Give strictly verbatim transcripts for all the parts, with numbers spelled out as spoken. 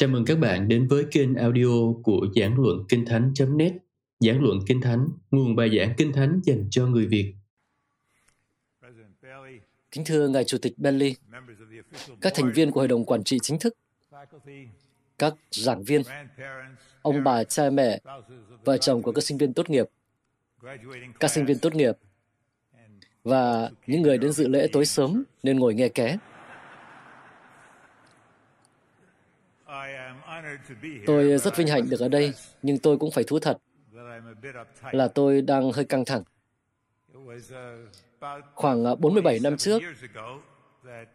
Chào mừng các bạn đến với kênh audio của Giảng Luận Kinh Thánh chấm net. Giảng Luận Kinh Thánh, nguồn bài giảng Kinh Thánh dành cho người Việt. Kính thưa Ngài Chủ tịch Bentley, các thành viên của Hội đồng Quản trị chính thức, các giảng viên, ông bà, cha mẹ, vợ chồng của các sinh viên tốt nghiệp, các sinh viên tốt nghiệp và những người đến dự lễ tối sớm nên ngồi nghe ké. Tôi rất vinh hạnh được ở đây, nhưng tôi cũng phải thú thật là tôi đang hơi căng thẳng. Khoảng bốn mươi bảy năm trước,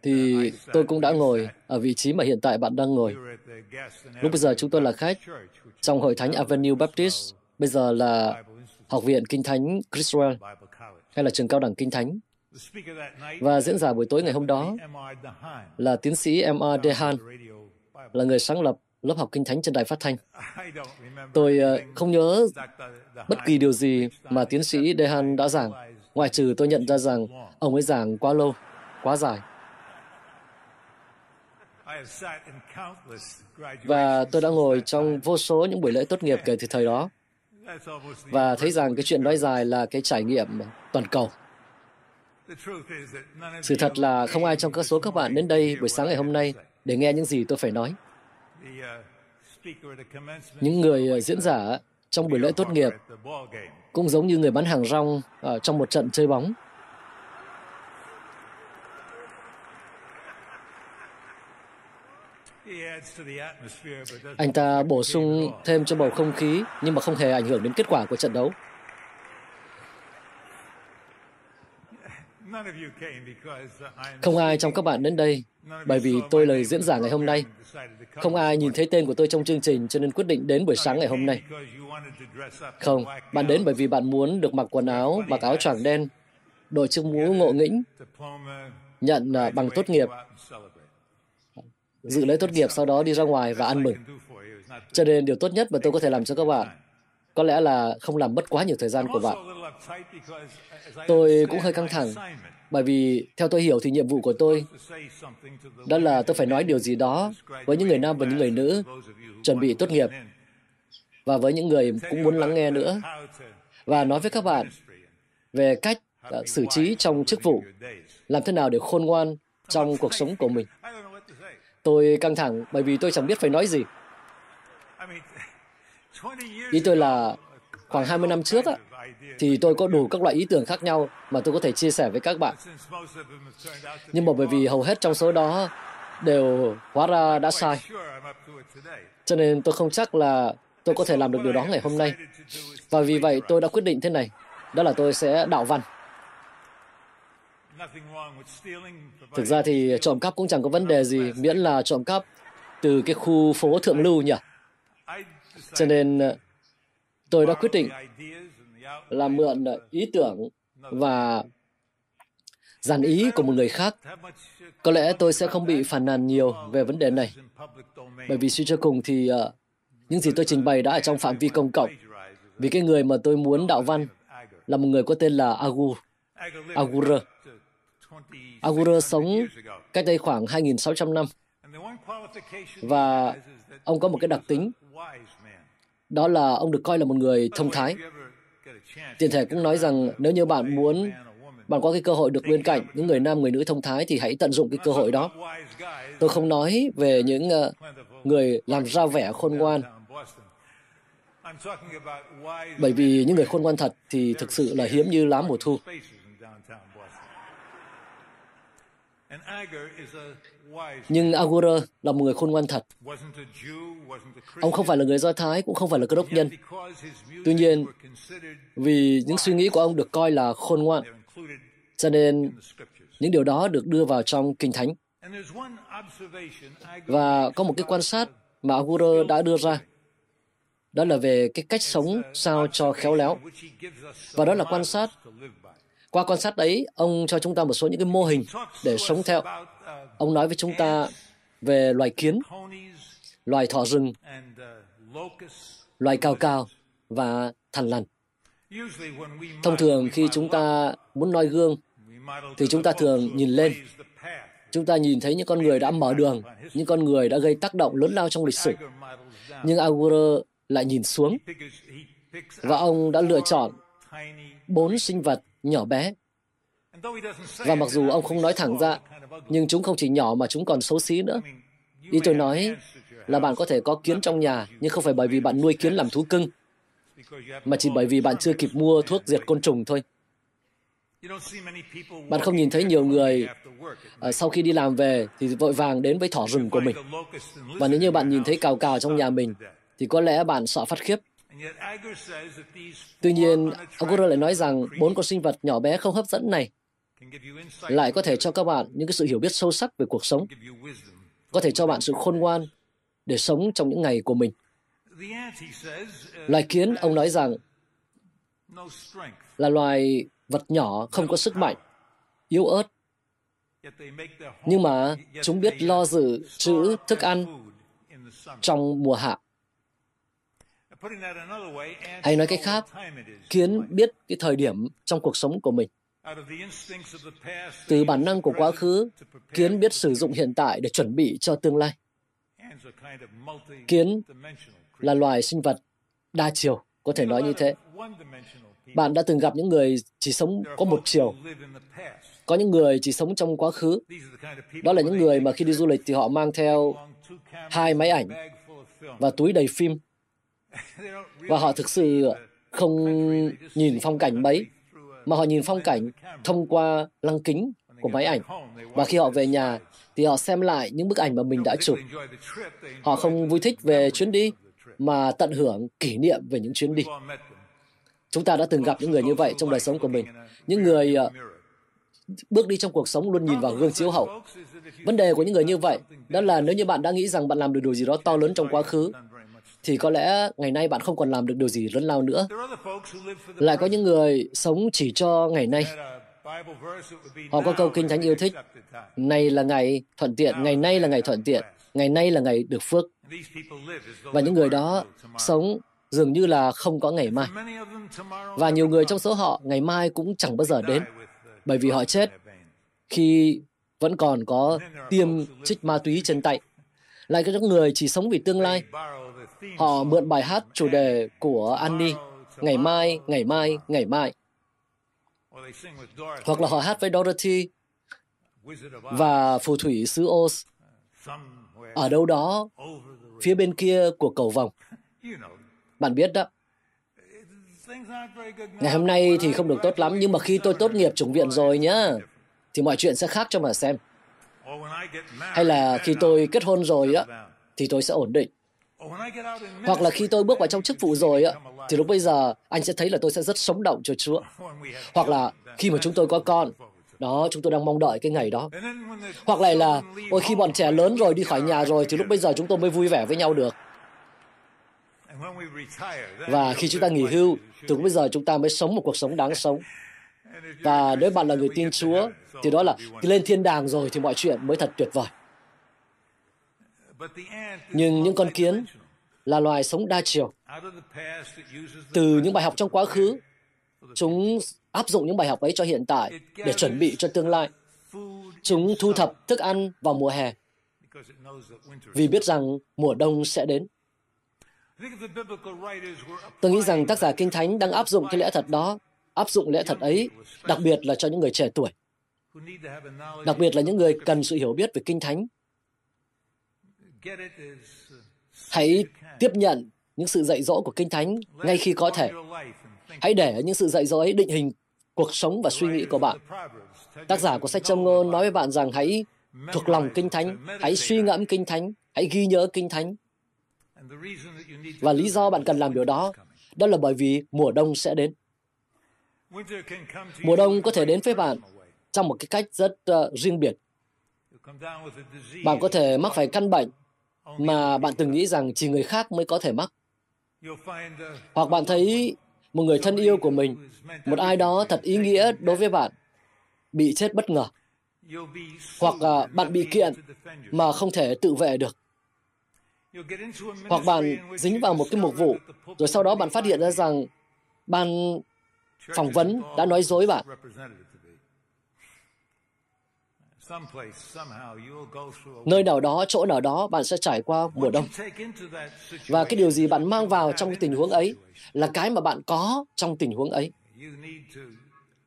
thì tôi cũng đã ngồi ở vị trí mà hiện tại bạn đang ngồi. Lúc bây giờ chúng tôi là khách trong hội thánh Avenue Baptist, bây giờ là Học viện Kinh Thánh Christwell, hay là trường cao đẳng Kinh Thánh. Và diễn giả buổi tối ngày hôm đó là tiến sĩ em rờ DeHaan, là người sáng lập lớp học Kinh Thánh trên đài phát thanh. Tôi không nhớ bất kỳ điều gì mà tiến sĩ DeHaan đã giảng, ngoại trừ tôi nhận ra rằng ông ấy giảng quá lâu, quá dài. Và tôi đã ngồi trong vô số những buổi lễ tốt nghiệp kể từ thời đó và thấy rằng cái chuyện nói dài là cái trải nghiệm toàn cầu. Sự thật là không ai trong các số các bạn đến đây buổi sáng ngày hôm nay để nghe những gì tôi phải nói. Những người diễn giả trong buổi lễ tốt nghiệp cũng giống như người bán hàng rong ở trong một trận chơi bóng. Anh ta bổ sung thêm cho bầu không khí nhưng mà không hề ảnh hưởng đến kết quả của trận đấu. Không ai trong các bạn đến đây bởi vì tôi lời diễn giả ngày hôm nay. Không ai nhìn thấy tên của tôi trong chương trình cho nên quyết định đến buổi sáng ngày hôm nay. Không, bạn đến bởi vì bạn muốn được mặc quần áo, mặc áo choàng đen, đội chiếc mũ ngộ nghĩnh, nhận bằng tốt nghiệp, dự lễ tốt nghiệp, sau đó đi ra ngoài và ăn mừng. Cho nên điều tốt nhất mà tôi có thể làm cho các bạn có lẽ là không làm mất quá nhiều thời gian của bạn. Tôi cũng hơi căng thẳng, bởi vì theo tôi hiểu thì nhiệm vụ của tôi đó là tôi phải nói điều gì đó với những người nam và những người nữ chuẩn bị tốt nghiệp và với những người cũng muốn lắng nghe nữa, và nói với các bạn về cách xử trí trong chức vụ, làm thế nào để khôn ngoan trong cuộc sống của mình. Tôi căng thẳng bởi vì tôi chẳng biết phải nói gì. Ý tôi là khoảng hai mươi năm trước á, thì tôi có đủ các loại ý tưởng khác nhau mà tôi có thể chia sẻ với các bạn. Nhưng mà bởi vì hầu hết trong số đó đều hóa ra đã sai, cho nên tôi không chắc là tôi có thể làm được điều đó ngày hôm nay. Và vì vậy tôi đã quyết định thế này, đó là tôi sẽ đạo văn. Thực ra thì trộm cắp cũng chẳng có vấn đề gì, miễn là trộm cắp từ cái khu phố thượng lưu nhỉ. Cho nên tôi đã quyết định là mượn ý tưởng và dàn ý của một người khác. Có lẽ tôi sẽ không bị phàn nàn nhiều về vấn đề này, bởi vì suy cho cùng thì uh, những gì tôi trình bày đã ở trong phạm vi công cộng, vì cái người mà tôi muốn đạo văn là một người có tên là Agur. Agur. Agur sống cách đây khoảng hai nghìn sáu trăm năm, và ông có một cái đặc tính, đó là ông được coi là một người thông thái. Tiện thể cũng nói rằng nếu như bạn muốn, bạn có cái cơ hội được bên cạnh những người nam, người nữ thông thái thì hãy tận dụng cái cơ hội đó. Tôi không nói về những người làm ra vẻ khôn ngoan, bởi vì những người khôn ngoan thật thì thực sự là hiếm như lá mùa thu. Nhưng Agur là một người khôn ngoan thật. Ông không phải là người Do Thái, cũng không phải là Cơ đốc nhân. Tuy nhiên, vì những suy nghĩ của ông được coi là khôn ngoan, cho nên những điều đó được đưa vào trong Kinh Thánh. Và có một cái quan sát mà Agur đã đưa ra, đó là về cái cách sống sao cho khéo léo. Và đó là quan sát. Qua quan sát ấy, ông cho chúng ta một số những cái mô hình để sống theo. Ông nói với chúng ta về loài kiến, loài thỏ rừng, loài cào cào và thằn lằn. Thông thường khi chúng ta muốn noi gương, thì chúng ta thường nhìn lên Chúng ta nhìn thấy những con người đã mở đường, những con người đã gây tác động lớn lao trong lịch sử. Nhưng Agur lại nhìn xuống, và ông đã lựa chọn bốn sinh vật nhỏ bé. Và mặc dù ông không nói thẳng ra, nhưng chúng không chỉ nhỏ mà chúng còn xấu xí nữa. Ý tôi nói là bạn có thể có kiến trong nhà, nhưng không phải bởi vì bạn nuôi kiến làm thú cưng, mà chỉ bởi vì bạn chưa kịp mua thuốc diệt côn trùng thôi. Bạn không nhìn thấy nhiều người uh, sau khi đi làm về thì vội vàng đến với thỏ rừng của mình. Và nếu như bạn nhìn thấy cào cào trong nhà mình, thì có lẽ bạn sợ phát khiếp. Tuy nhiên, Agur lại nói rằng bốn con sinh vật nhỏ bé không hấp dẫn này lại có thể cho các bạn những cái sự hiểu biết sâu sắc về cuộc sống, có thể cho bạn sự khôn ngoan để sống trong những ngày của mình. Loài kiến, ông nói rằng, là loài vật nhỏ không có sức mạnh, yếu ớt. Nhưng mà chúng biết lo dự trữ thức ăn trong mùa hạ. Hay nói cách khác, kiến biết cái thời điểm trong cuộc sống của mình. Từ bản năng của quá khứ, kiến biết sử dụng hiện tại để chuẩn bị cho tương lai. Kiến là loài sinh vật đa chiều, có thể nói như thế. Bạn đã từng gặp những người chỉ sống có một chiều. Có những người chỉ sống trong quá khứ. Đó là những người mà khi đi du lịch thì họ mang theo hai máy ảnh và túi đầy phim. Và họ thực sự không nhìn phong cảnh mấy, mà họ nhìn phong cảnh thông qua lăng kính của máy ảnh. Và khi họ về nhà thì họ xem lại những bức ảnh mà mình đã chụp. Họ không vui thích về chuyến đi, mà tận hưởng kỷ niệm về những chuyến đi. Chúng ta đã từng gặp những người như vậy trong đời sống của mình. Những người uh, bước đi trong cuộc sống luôn nhìn vào gương chiếu hậu. Vấn đề của những người như vậy đó là nếu như bạn đã nghĩ rằng bạn làm được điều gì đó to lớn trong quá khứ, thì có lẽ ngày nay bạn không còn làm được điều gì lớn lao nữa. Lại có những người sống chỉ cho ngày nay. Họ có câu kinh thánh yêu thích, này là ngày thuận tiện, ngày nay là ngày thuận tiện, ngày nay là ngày được phước. Và những người đó sống dường như là không có ngày mai. Và nhiều người trong số họ, ngày mai cũng chẳng bao giờ đến, bởi vì họ chết khi vẫn còn có tiêm chích ma túy trên tay. Lại có những người chỉ sống vì tương lai. Họ mượn bài hát chủ đề của Annie, ngày mai, ngày mai, ngày mai. Hoặc là họ hát với Dorothy và phù thủy xứ Oz, ở đâu đó, phía bên kia của cầu vồng. Bạn biết đó. Ngày hôm nay thì không được tốt lắm, nhưng mà khi tôi tốt nghiệp chủng viện rồi nhá, thì mọi chuyện sẽ khác cho mà xem. Hay là khi tôi kết hôn rồi á, thì tôi sẽ ổn định. Hoặc là khi tôi bước vào trong chức vụ rồi á, thì lúc bây giờ anh sẽ thấy là tôi sẽ rất sống động cho Chúa. Hoặc là khi mà chúng tôi có con, đó, chúng tôi đang mong đợi cái ngày đó. Hoặc lại là, ôi khi bọn trẻ lớn rồi, đi khỏi nhà rồi, thì lúc bây giờ chúng tôi mới vui vẻ với nhau được. Và khi chúng ta nghỉ hưu, từ bây giờ chúng ta mới sống một cuộc sống đáng sống. Và nếu bạn là người tin Chúa, thì đó là lên thiên đàng rồi thì mọi chuyện mới thật tuyệt vời. Nhưng những con kiến là loài sống đa chiều. Từ những bài học trong quá khứ, chúng áp dụng những bài học ấy cho hiện tại để chuẩn bị cho tương lai. Chúng thu thập thức ăn vào mùa hè vì biết rằng mùa đông sẽ đến. Tôi nghĩ rằng tác giả Kinh Thánh đang áp dụng cái lẽ thật đó, áp dụng lẽ thật ấy, đặc biệt là cho những người trẻ tuổi, đặc biệt là những người cần sự hiểu biết về Kinh Thánh. Hãy tiếp nhận những sự dạy dỗ của Kinh Thánh ngay khi có thể. Hãy để những sự dạy dỗ ấy định hình cuộc sống và suy nghĩ của bạn. Tác giả của sách Châm Ngôn nói với bạn rằng hãy thuộc lòng Kinh Thánh, hãy suy ngẫm Kinh Thánh, hãy ghi nhớ Kinh Thánh. Và lý do bạn cần làm điều đó, đó là bởi vì mùa đông sẽ đến. Mùa đông có thể đến với bạn trong một cái cách rất uh, riêng biệt. Bạn có thể mắc phải căn bệnh mà bạn từng nghĩ rằng chỉ người khác mới có thể mắc. Hoặc bạn thấy một người thân yêu của mình, một ai đó thật ý nghĩa đối với bạn, bị chết bất ngờ. Hoặc uh, bạn bị kiện mà không thể tự vệ được. Hoặc bạn dính vào một cái mục vụ, rồi sau đó bạn phát hiện ra rằng ban phỏng vấn đã nói dối bạn. Nơi nào đó, chỗ nào đó, bạn sẽ trải qua mùa đông. Và cái điều gì bạn mang vào trong cái tình huống ấy là cái mà bạn có trong tình huống ấy.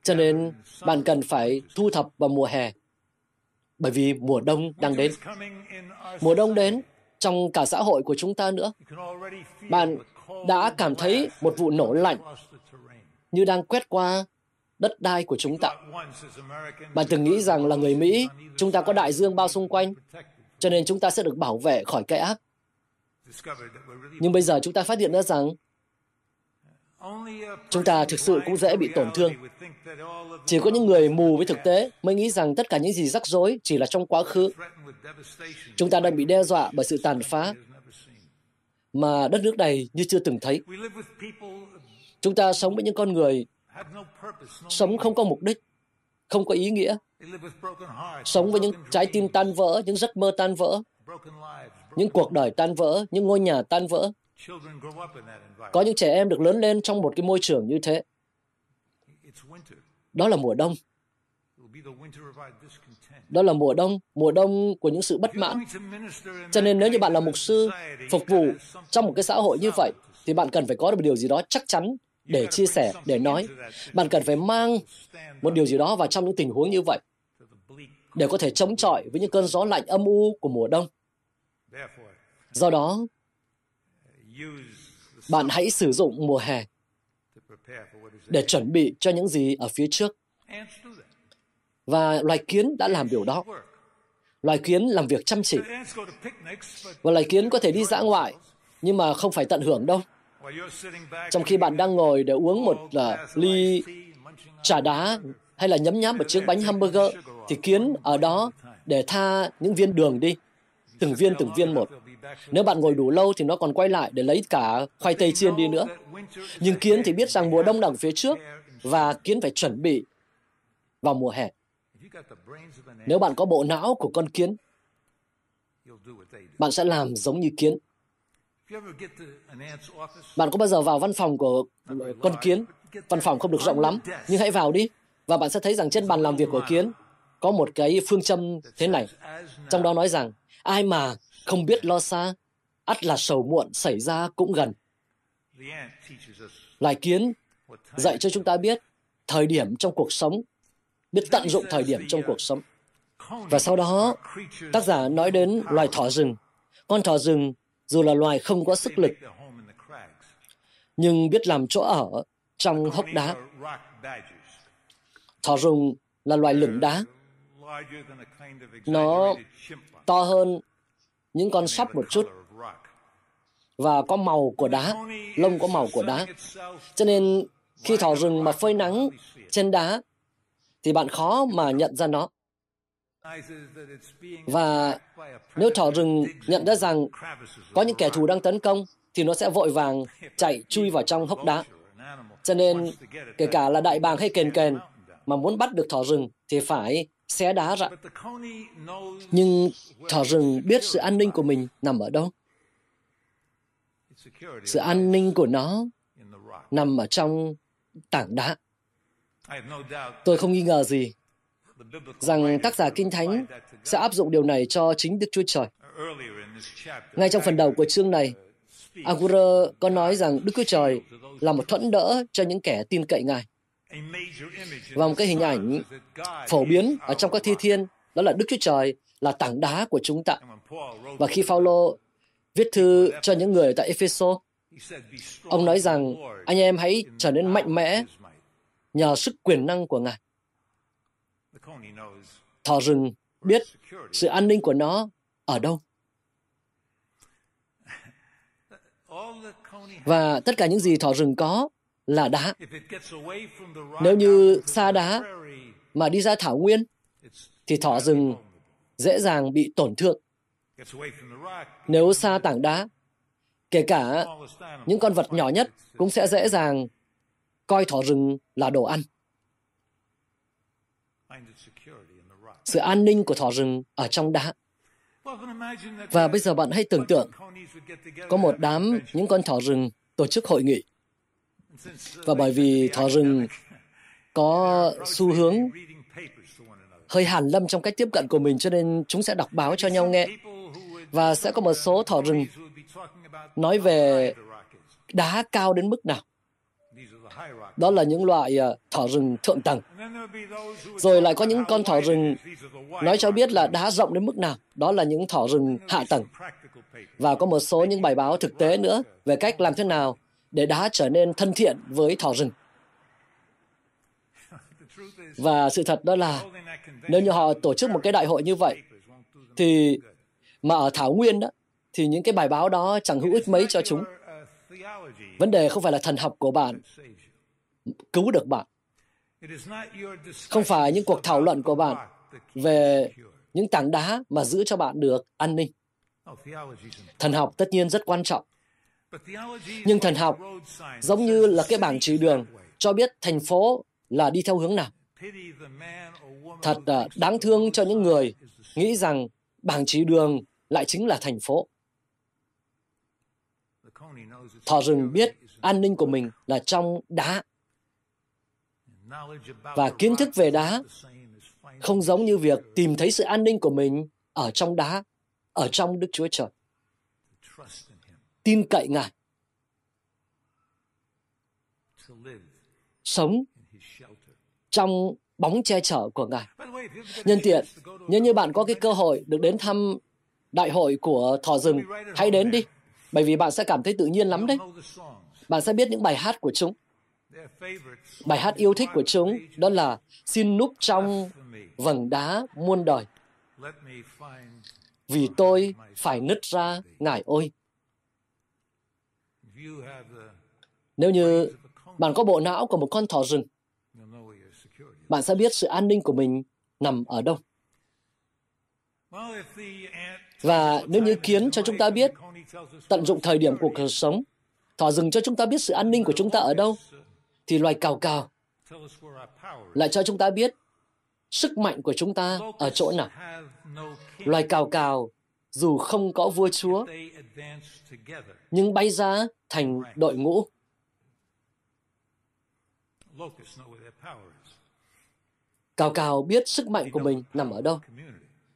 Cho nên, bạn cần phải thu thập vào mùa hè, bởi vì mùa đông đang đến. Mùa đông đến trong cả xã hội của chúng ta nữa. Bạn đã cảm thấy một vụ nổ lạnh như đang quét qua đất đai của chúng ta. Bạn từng nghĩ rằng là người Mỹ, chúng ta có đại dương bao xung quanh, cho nên chúng ta sẽ được bảo vệ khỏi cái ác. Nhưng bây giờ chúng ta phát hiện ra rằng chúng ta thực sự cũng dễ bị tổn thương. Chỉ có những người mù với thực tế mới nghĩ rằng tất cả những gì rắc rối chỉ là trong quá khứ. Chúng ta đang bị đe dọa bởi sự tàn phá mà đất nước này như chưa từng thấy. Chúng ta sống với những con người sống không có mục đích, không có ý nghĩa, sống với những trái tim tan vỡ, những giấc mơ tan vỡ, những cuộc đời tan vỡ, những ngôi nhà tan vỡ. Có những trẻ em được lớn lên trong một cái môi trường như thế. Đó là mùa đông. Đó là mùa đông, mùa đông của những sự bất mãn. Cho nên nếu như bạn là mục sư phục vụ trong một cái xã hội như vậy, thì bạn cần phải có được một điều gì đó chắc chắn để chia sẻ, để nói. Bạn cần phải mang một điều gì đó vào trong những tình huống như vậy để có thể chống chọi với những cơn gió lạnh âm u của mùa đông. Do đó, bạn hãy sử dụng mùa hè để chuẩn bị cho những gì ở phía trước. Và loài kiến đã làm điều đó. Loài kiến làm việc chăm chỉ. Và loài kiến có thể đi dã ngoại, nhưng mà không phải tận hưởng đâu. Trong khi bạn đang ngồi để uống một uh, ly trà đá hay là nhấm nháp một chiếc bánh hamburger, thì kiến ở đó để tha những viên đường đi, từng viên từng viên một. Nếu bạn ngồi đủ lâu thì nó còn quay lại để lấy cả khoai tây chiên đi nữa. Nhưng kiến thì biết rằng mùa đông đang phía trước và kiến phải chuẩn bị vào mùa hè. Nếu bạn có bộ não của con kiến, bạn sẽ làm giống như kiến. Bạn có bao giờ vào văn phòng của con kiến? Văn phòng không được rộng lắm, nhưng hãy vào đi, và bạn sẽ thấy rằng trên bàn làm việc của kiến có một cái phương châm thế này. Trong đó nói rằng, ai mà không biết lo xa, ắt là sầu muộn xảy ra cũng gần. Loài kiến dạy cho chúng ta biết thời điểm trong cuộc sống, biết tận dụng thời điểm trong cuộc sống. Và sau đó, tác giả nói đến loài thỏ rừng. Con thỏ rừng, dù là loài không có sức lực, nhưng biết làm chỗ ở trong hốc đá. Thỏ rừng là loài lửng đá. Nó to hơn những con sóc một chút và có màu của đá, lông có màu của đá. Cho nên khi thỏ rừng mà phơi nắng trên đá thì bạn khó mà nhận ra nó. Và nếu thỏ rừng nhận ra rằng có những kẻ thù đang tấn công thì nó sẽ vội vàng chạy chui vào trong hốc đá. Cho nên kể cả là đại bàng hay kền kền mà muốn bắt được thỏ rừng thì phải xé đá ra. Nhưng thỏ rừng biết sự an ninh của mình nằm ở đâu. Sự an ninh của nó nằm ở trong tảng đá. Tôi không nghi ngờ gì rằng tác giả Kinh Thánh sẽ áp dụng điều này cho chính Đức Chúa Trời. Ngay trong phần đầu của chương này, Agur có nói rằng Đức Chúa Trời là một thuẫn đỡ cho những kẻ tin cậy Ngài. Và một cái hình ảnh phổ biến ở trong các thi thiên, đó là Đức Chúa Trời là tảng đá của chúng ta. Và khi Phao-lô viết thư cho những người tại Ê-phê-sô, ông nói rằng anh em hãy trở nên mạnh mẽ nhờ sức quyền năng của Ngài. Thỏ rừng biết sự an ninh của nó ở đâu. Và tất cả những gì thỏ rừng có là đá. Nếu như xa đá mà đi ra thảo nguyên, thì thỏ rừng dễ dàng bị tổn thương. Nếu xa tảng đá, kể cả những con vật nhỏ nhất cũng sẽ dễ dàng coi thỏ rừng là đồ ăn. Sự an ninh của thỏ rừng ở trong đá. Và bây giờ bạn hãy tưởng tượng có một đám những con thỏ rừng tổ chức hội nghị. Và bởi vì thỏ rừng có xu hướng hơi hàn lâm trong cách tiếp cận của mình, cho nên chúng sẽ đọc báo cho nhau nghe. Và sẽ có một số thỏ rừng nói về đá cao đến mức nào. Đó là những loại thỏ rừng thượng tầng. Rồi lại có những con thỏ rừng nói cho biết là đá rộng đến mức nào. Đó là những thỏ rừng hạ tầng. Và có một số những bài báo thực tế nữa về cách làm thế nào để đá trở nên thân thiện với thỏ rừng. Và sự thật đó là nếu như họ tổ chức một cái đại hội như vậy thì mà ở Thảo Nguyên đó, thì những cái bài báo đó chẳng hữu ích mấy cho chúng. Vấn đề không phải là thần học của bạn cứu được bạn. Không phải những cuộc thảo luận của bạn về những tảng đá mà giữ cho bạn được an ninh. Thần học tất nhiên rất quan trọng. Nhưng thần học giống như là cái bảng chỉ đường cho biết thành phố là đi theo hướng nào. Thật đáng thương cho những người nghĩ rằng bảng chỉ đường lại chính là thành phố. Thỏ rừng biết an ninh của mình là trong đá. Và kiến thức về đá không giống như việc tìm thấy sự an ninh của mình ở trong đá, ở trong Đức Chúa Trời. Tin cậy Ngài. Sống trong bóng che chở của Ngài. Nhân tiện, nếu như bạn có cái cơ hội được đến thăm đại hội của thỏ rừng, hãy đến đi. Bởi vì bạn sẽ cảm thấy tự nhiên lắm đấy. Bạn sẽ biết những bài hát của chúng. Bài hát yêu thích của chúng đó là xin núp trong vầng đá muôn đời. Vì tôi phải nứt ra Ngài ôi. Nếu như bạn có bộ não của một con thỏ rừng, bạn sẽ biết sự an ninh của mình nằm ở đâu. Và nếu như kiến cho chúng ta biết tận dụng thời điểm của cuộc sống, thỏ rừng cho chúng ta biết sự an ninh của chúng ta ở đâu, thì loài cào cào lại cho chúng ta biết sức mạnh của chúng ta ở chỗ nào. Loài cào cào dù không có vua chúa, nhưng bay ra thành đội ngũ. Cào cào biết sức mạnh của mình nằm ở đâu.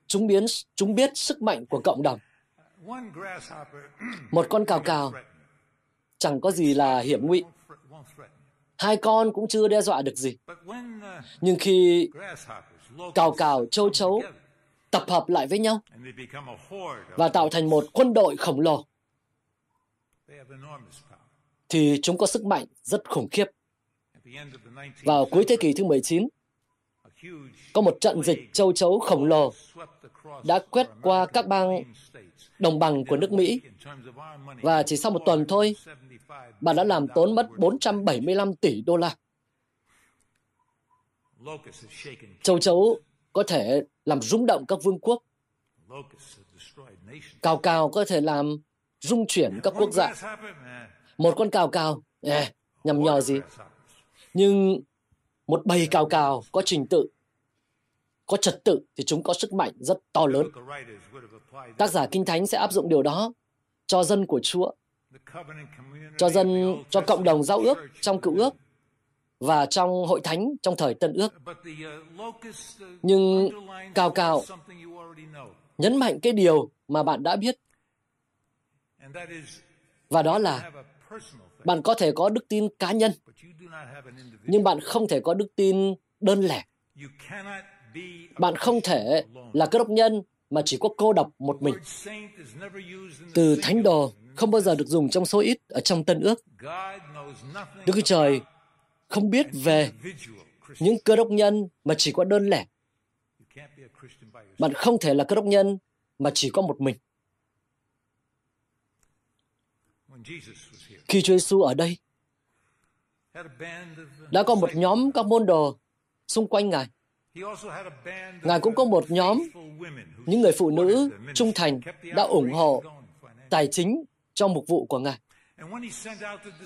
Chúng biết, chúng biết sức mạnh của cộng đồng. Một con cào cào chẳng có gì là hiểm nguy. Hai con cũng chưa đe dọa được gì. Nhưng khi cào cào châu chấu tập hợp lại với nhau và tạo thành một quân đội khổng lồ, thì chúng có sức mạnh rất khủng khiếp. Vào cuối thế kỷ thứ mười chín, có một trận dịch châu chấu khổng lồ đã quét qua các bang đồng bằng của nước Mỹ, và chỉ sau một tuần thôi, bà đã làm tốn mất bốn trăm bảy mươi lăm tỷ đô la. Châu chấu có thể làm rung động các vương quốc. Cào cào có thể làm rung chuyển các quốc gia. Một con cào cào, eh, nhằm nhò gì? Nhưng một bầy cào cào có trình tự, có trật tự thì chúng có sức mạnh rất to lớn. Tác giả Kinh Thánh sẽ áp dụng điều đó cho dân của Chúa, cho dân, cho cộng đồng giao ước trong Cựu Ước và trong Hội Thánh trong thời Tân Ước. Nhưng cào cào nhấn mạnh cái điều mà bạn đã biết, và đó là bạn có thể có đức tin cá nhân, nhưng bạn không thể có đức tin đơn lẻ. Bạn không thể là cơ đốc nhân mà chỉ có cô độc một mình. Từ thánh đồ không bao giờ được dùng trong số ít ở trong Tân Ước. Đức Chúa Trời không biết về những cơ đốc nhân mà chỉ có đơn lẻ. Bạn không thể là cơ đốc nhân mà chỉ có một mình. Khi Chúa Giêsu ở đây, đã có một nhóm các môn đồ xung quanh Ngài. Ngài cũng có một nhóm những người phụ nữ trung thành đã ủng hộ tài chính cho mục vụ của Ngài.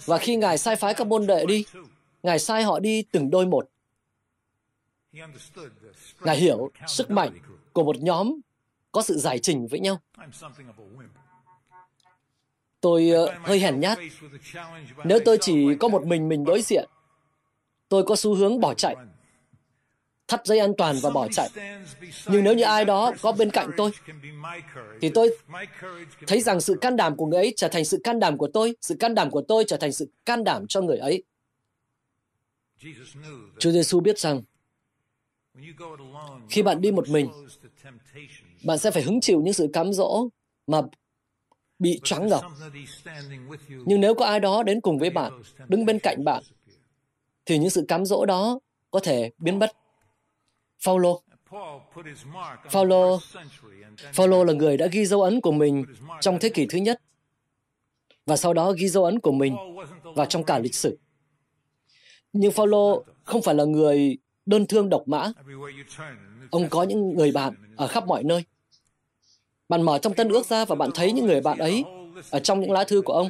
Và khi Ngài sai phái các môn đệ đi, Ngài sai họ đi từng đôi một. Ngài hiểu sức mạnh của một nhóm có sự giải trình với nhau. Tôi hơi hèn nhát. Nếu tôi chỉ có một mình mình đối diện, tôi có xu hướng bỏ chạy. thắt dây an toàn và bỏ chạy. Nhưng nếu như ai đó có bên cạnh tôi, thì tôi thấy rằng sự can đảm của người ấy trở thành sự can đảm của tôi, sự can đảm của tôi trở thành sự can đảm cho người ấy. Chúa Giê-xu biết rằng, khi bạn đi một mình, bạn sẽ phải hứng chịu những sự cám dỗ mà bị choáng ngợp. Nhưng nếu có ai đó đến cùng với bạn, đứng bên cạnh bạn, thì những sự cám dỗ đó có thể biến mất. Phao-lô Phao-lô Phao-lô là người đã ghi dấu ấn của mình trong thế kỷ thứ nhất, và sau đó ghi dấu ấn của mình và trong cả lịch sử. Nhưng Phao-lô không phải là người đơn thương độc mã. Ông có những người bạn ở khắp mọi nơi. Bạn mở trong Tân Ước ra và bạn thấy những người bạn ấy ở trong những lá thư của ông.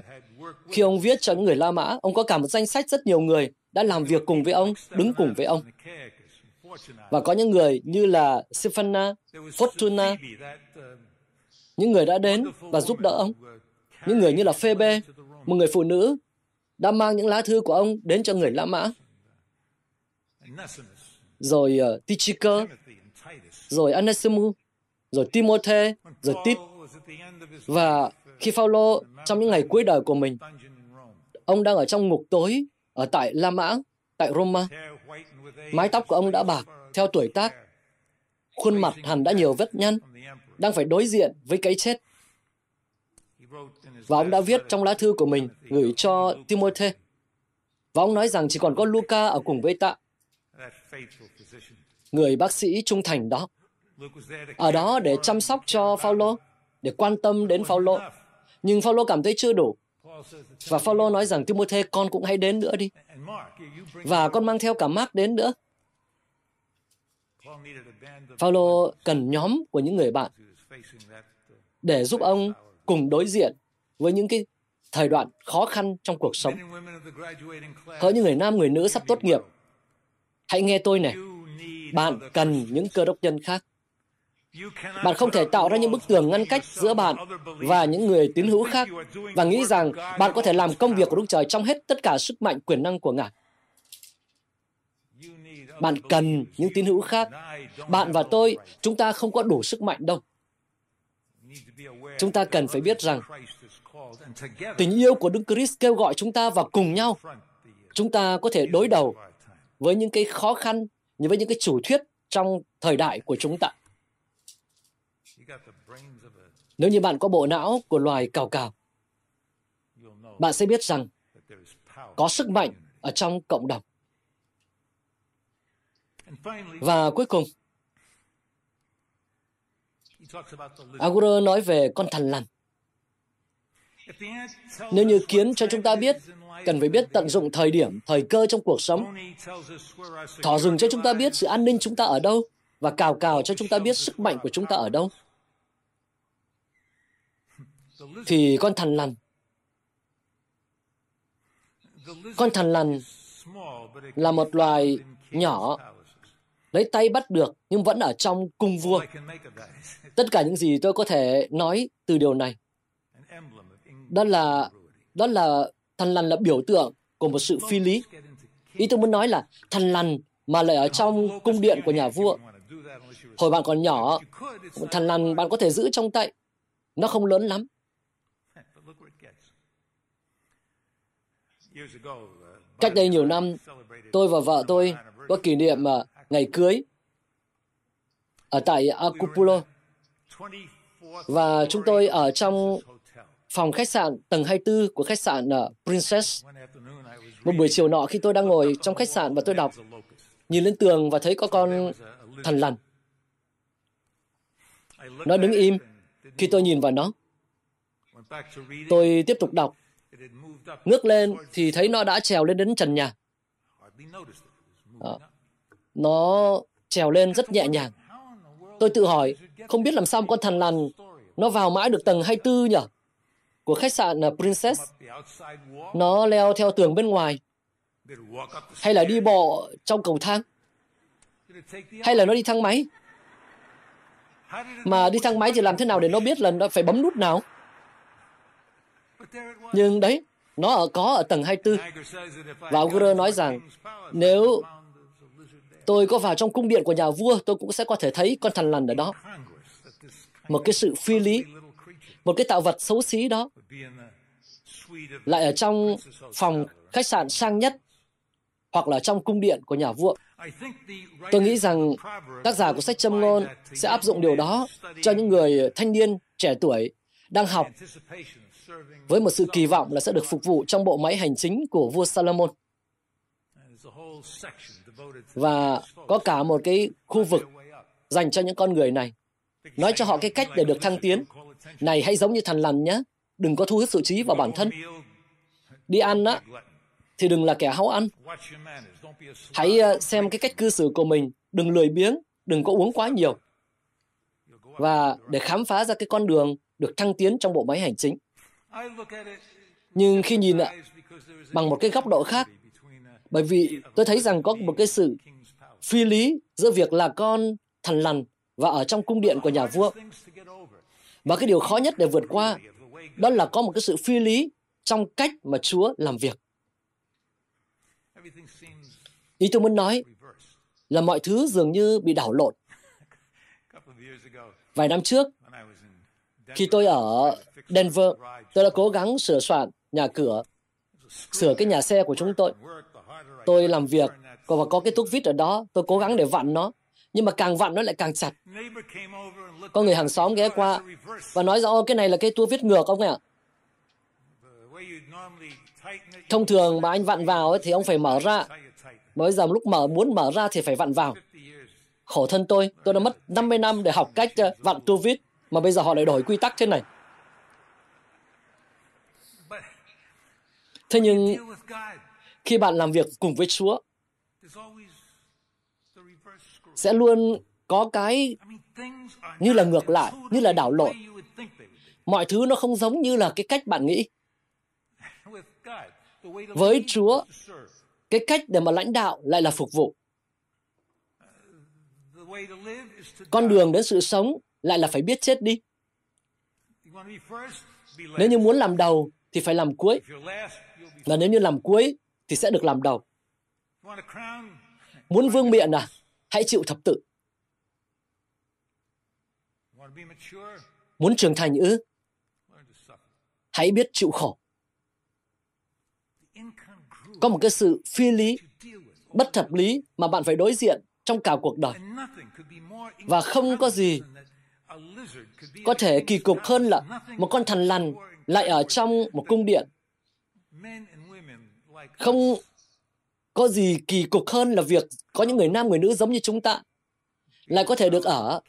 Khi ông viết cho những người La Mã, ông có cả một danh sách rất nhiều người đã làm việc cùng với ông, đứng cùng với ông. Và có những người như là Siphana, Fortuna, những người đã đến và giúp đỡ ông. Những người như là Phêbê, một người phụ nữ đã mang những lá thư của ông đến cho người La Mã. Rồi uh, Tychicus, rồi Onesimus, rồi Timôthê, rồi Tít. Và khi Phao-lô trong những ngày cuối đời của mình, ông đang ở trong ngục tối ở tại La Mã, tại Roma. Mái tóc của ông đã bạc theo tuổi tác, khuôn mặt hẳn đã nhiều vết nhăn, đang phải đối diện với cái chết. Và ông đã viết trong lá thư của mình gửi cho Timôthê, và ông nói rằng chỉ còn có Luca ở cùng với ta, người bác sĩ trung thành đó, ở đó để chăm sóc cho Phao-lô, để quan tâm đến Phao-lô. Nhưng Phao-lô cảm thấy chưa đủ. Và Phao-lô nói rằng, Timôthê, con cũng hãy đến nữa đi. Và con mang theo cả Mark đến nữa. Phao-lô cần nhóm của những người bạn để giúp ông cùng đối diện với những cái thời đoạn khó khăn trong cuộc sống. Hỡi những người nam, người nữ sắp tốt nghiệp, hãy nghe tôi này, bạn cần những cơ đốc nhân khác. Bạn không thể tạo ra những bức tường ngăn cách giữa bạn và những người tín hữu khác và nghĩ rằng bạn có thể làm công việc của Đức Trời trong hết tất cả sức mạnh quyền năng của Ngài. Bạn cần những tín hữu khác. Bạn và tôi, chúng ta không có đủ sức mạnh đâu. Chúng ta cần phải biết rằng tình yêu của Đức Christ kêu gọi chúng ta vào cùng nhau. Chúng ta có thể đối đầu với những cái khó khăn, với những cái chủ thuyết trong thời đại của chúng ta. Nếu như bạn có bộ não của loài cào cào, bạn sẽ biết rằng có sức mạnh ở trong cộng đồng. Và cuối cùng, Agur nói về con thằn lằn. Nếu như kiến cho chúng ta biết, cần phải biết tận dụng thời điểm, thời cơ trong cuộc sống. Thỏ rừng cho chúng ta biết sự an ninh chúng ta ở đâu, và cào cào cho chúng ta biết sức mạnh của chúng ta ở đâu. Thì con thằn lằn, con thằn lằn là một loài nhỏ, lấy tay bắt được nhưng vẫn ở trong cung vua. Tất cả những gì tôi có thể nói từ điều này, đó là, đó là thằn lằn là biểu tượng của một sự phi lý. Ý tôi muốn nói là thằn lằn mà lại ở trong cung điện của nhà vua. Hồi bạn còn nhỏ, thằn lằn bạn có thể giữ trong tay. Nó không lớn lắm. Cách đây nhiều năm, tôi và vợ tôi có kỷ niệm ngày cưới ở tại Acapulco. Và chúng tôi ở trong phòng khách sạn tầng hai mươi tư của khách sạn Princess. Một buổi chiều nọ, khi tôi đang ngồi trong khách sạn và tôi đọc, nhìn lên tường và thấy có con thằn lằn. Nó đứng im khi tôi nhìn vào nó. Tôi tiếp tục đọc. Ngước lên thì thấy nó đã trèo lên đến trần nhà. À, nó trèo lên rất nhẹ nhàng. Tôi tự hỏi, không biết làm sao con thằn lằn nó vào mãi được tầng hai mươi tư nhỉ? Của khách sạn Princess. Nó leo theo tường bên ngoài, hay là đi bộ trong cầu thang, hay là nó đi thang máy. Mà đi thang máy thì làm thế nào để nó biết là nó phải bấm nút nào? Nhưng đấy, nó ở có ở tầng hai mươi tư. Và Agur nói rằng, nếu Tôi có vào trong cung điện của nhà vua, tôi cũng sẽ có thể thấy con thằn lằn ở đó. Một cái sự phi lý, một cái tạo vật xấu xí đó, lại ở trong phòng khách sạn sang nhất, hoặc là trong cung điện của nhà vua. Tôi nghĩ rằng tác giả của sách Châm Ngôn sẽ áp dụng điều đó cho những người thanh niên trẻ tuổi đang học, với một sự kỳ vọng là sẽ được phục vụ trong bộ máy hành chính của vua Salomon. Và có cả một cái khu vực dành cho những con người này, nói cho họ cái cách để được thăng tiến. Này, hãy giống như thằn lằn nhé, đừng có thu hút sự chú ý vào bản thân. Đi ăn á, thì đừng là kẻ háu ăn. Hãy xem cái cách cư xử của mình, đừng lười biếng, đừng có uống quá nhiều. Và để khám phá ra cái con đường được thăng tiến trong bộ máy hành chính. Nhưng khi nhìn ạ, bằng một cái góc độ khác, bởi vì tôi thấy rằng có một cái sự phi lý giữa việc là con thằn lằn và ở trong cung điện của nhà vua. Và cái điều khó nhất để vượt qua, đó là có một cái sự phi lý trong cách mà Chúa làm việc. Ý tôi muốn nói là mọi thứ dường như bị đảo lộn. Vài năm trước, khi tôi ở Denver, tôi đã cố gắng sửa soạn nhà cửa, sửa cái nhà xe của chúng tôi. Tôi làm việc, và có cái thuốc vít ở đó, tôi cố gắng để vặn nó, nhưng mà càng vặn nó lại càng chặt. Có người hàng xóm ghé qua và nói rằng, ô, cái này là cái thuốc vít ngược ông ạ. À? Thông thường mà anh vặn vào ấy, thì ông phải mở ra. Bây giờ lúc mở muốn mở ra thì phải vặn vào. Khổ thân tôi, tôi đã mất năm mươi năm để học cách vặn tua vít, mà bây giờ họ lại đổi quy tắc thế này. Thế nhưng, khi bạn làm việc cùng với Chúa, sẽ luôn có cái như là ngược lại, như là đảo lộn. Mọi thứ nó không giống như là cái cách bạn nghĩ. Với Chúa, cái cách để mà lãnh đạo lại là phục vụ. Con đường đến sự sống lại là phải biết chết đi. Nếu như muốn làm đầu thì phải làm cuối. Và nếu như làm cuối thì sẽ được làm đầu. Muốn vương miện à? Hãy chịu thập tự. Muốn trưởng thành ư? Hãy biết chịu khổ. Có một cái sự phi lý, bất hợp lý mà bạn phải đối diện trong cả cuộc đời. Và không có gì có thể kỳ cục hơn là một con thằn lằn lại ở trong một cung điện. Không có gì kỳ cục hơn là việc có những người nam, người nữ giống như chúng ta lại có thể được ở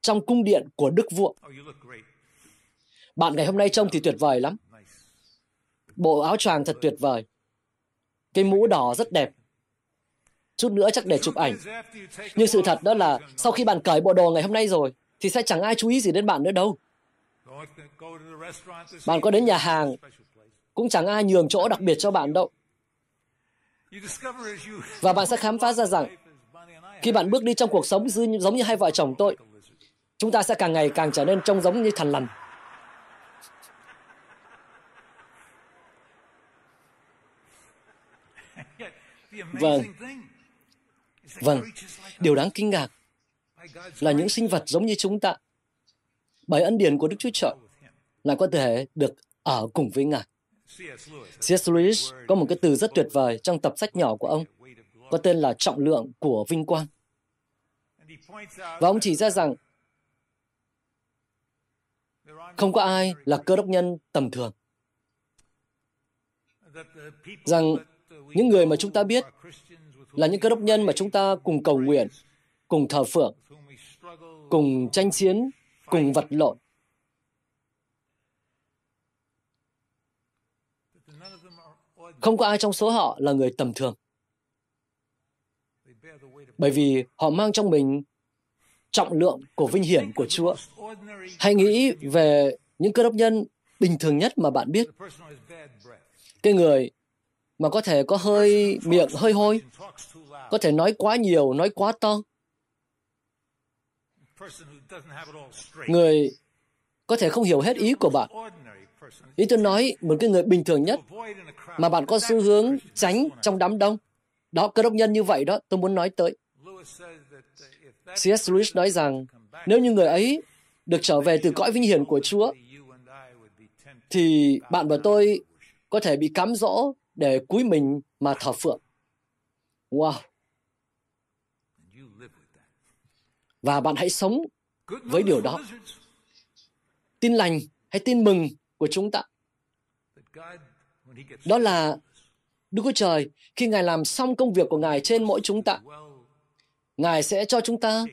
trong cung điện của Đức Vua. Bạn ngày hôm nay trông thì tuyệt vời lắm. Bộ áo choàng thật tuyệt vời. Cái mũ đỏ rất đẹp. Chút nữa chắc để chụp ảnh. Nhưng sự thật đó là sau khi bạn cởi bộ đồ ngày hôm nay rồi, thì sẽ chẳng ai chú ý gì đến bạn nữa đâu. Bạn có đến nhà hàng, cũng chẳng ai nhường chỗ đặc biệt cho bạn đâu. Và bạn sẽ khám phá ra rằng, khi bạn bước đi trong cuộc sống giống như hai vợ chồng tôi, chúng ta sẽ càng ngày càng trở nên trông giống như thằn lằn. Vâng, vâng. Điều đáng kinh ngạc là những sinh vật giống như chúng ta, bởi ân điển của Đức Chúa Trời, là có thể được ở cùng với Ngài. xê ét. Lewis có một cái từ rất tuyệt vời trong tập sách nhỏ của ông, có tên là Trọng lượng của vinh quang. Và ông chỉ ra rằng không có ai là cơ đốc nhân tầm thường. Rằng những người mà chúng ta biết là những cơ đốc nhân mà chúng ta cùng cầu nguyện, cùng thờ phượng, cùng tranh chiến, cùng vật lộn. Không có ai trong số họ là người tầm thường. Bởi vì họ mang trong mình trọng lượng của vinh hiển của Chúa. Hãy nghĩ về những cơ đốc nhân bình thường nhất mà bạn biết. Cái người mà có thể có hơi miệng hơi hôi, có thể nói quá nhiều, nói quá to. Người có thể không hiểu hết ý của bạn. Ý tôi nói một cái người bình thường nhất mà bạn có xu hướng tránh trong đám đông. Đó, cơ đốc nhân như vậy đó, tôi muốn nói tới. C S. Lewis nói rằng, nếu như người ấy được trở về từ cõi vinh hiển của Chúa, thì bạn và tôi có thể bị cám dỗ để cúi mình mà thờ phượng. Wow! Và bạn hãy sống với điều đó. Tin lành hay tin mừng của chúng ta, đó là Đức Chúa Trời, khi Ngài làm xong công việc của Ngài trên mỗi chúng ta, Ngài sẽ cho chúng ta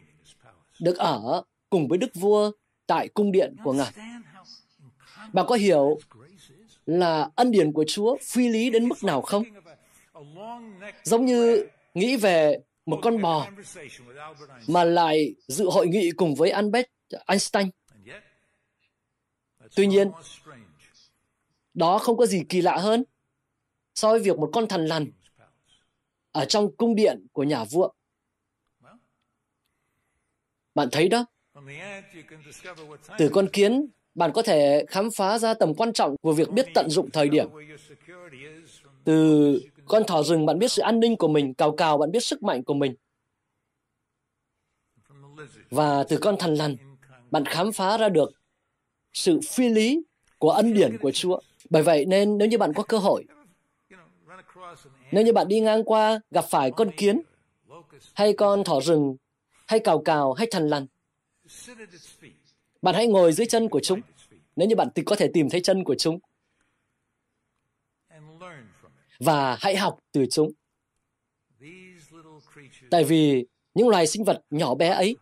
được ở cùng với Đức Vua tại cung điện của Ngài. Bạn có hiểu là ân điển của Chúa phi lý đến mức nào không? Giống như nghĩ về một con bò mà lại dự hội nghị cùng với Albert Einstein. Tuy nhiên, đó không có gì kỳ lạ hơn so với việc một con thằn lằn ở trong cung điện của nhà vua. Bạn thấy đó, từ con kiến, bạn có thể khám phá ra tầm quan trọng của việc biết tận dụng thời điểm. Từ con thỏ rừng, bạn biết sự an ninh của mình, cào cào bạn biết sức mạnh của mình. Và từ con thằn lằn, bạn khám phá ra được sự phi lý của ân điển của Chúa. Bởi vậy nên nếu như bạn có cơ hội, nếu như bạn đi ngang qua gặp phải con kiến, hay con thỏ rừng, hay cào cào, hay thằn lằn, bạn hãy ngồi dưới chân của chúng, nếu như bạn có thể tìm thấy chân của chúng. Và hãy học từ chúng. Tại vì những loài sinh vật nhỏ bé ấy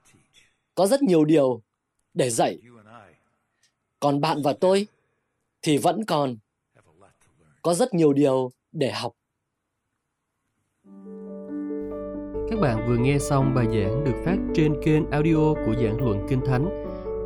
có rất nhiều điều để dạy. Còn bạn và tôi thì vẫn còn có rất nhiều điều để học. Các bạn vừa nghe xong bài giảng được phát trên kênh audio của Giảng Luận Kinh Thánh,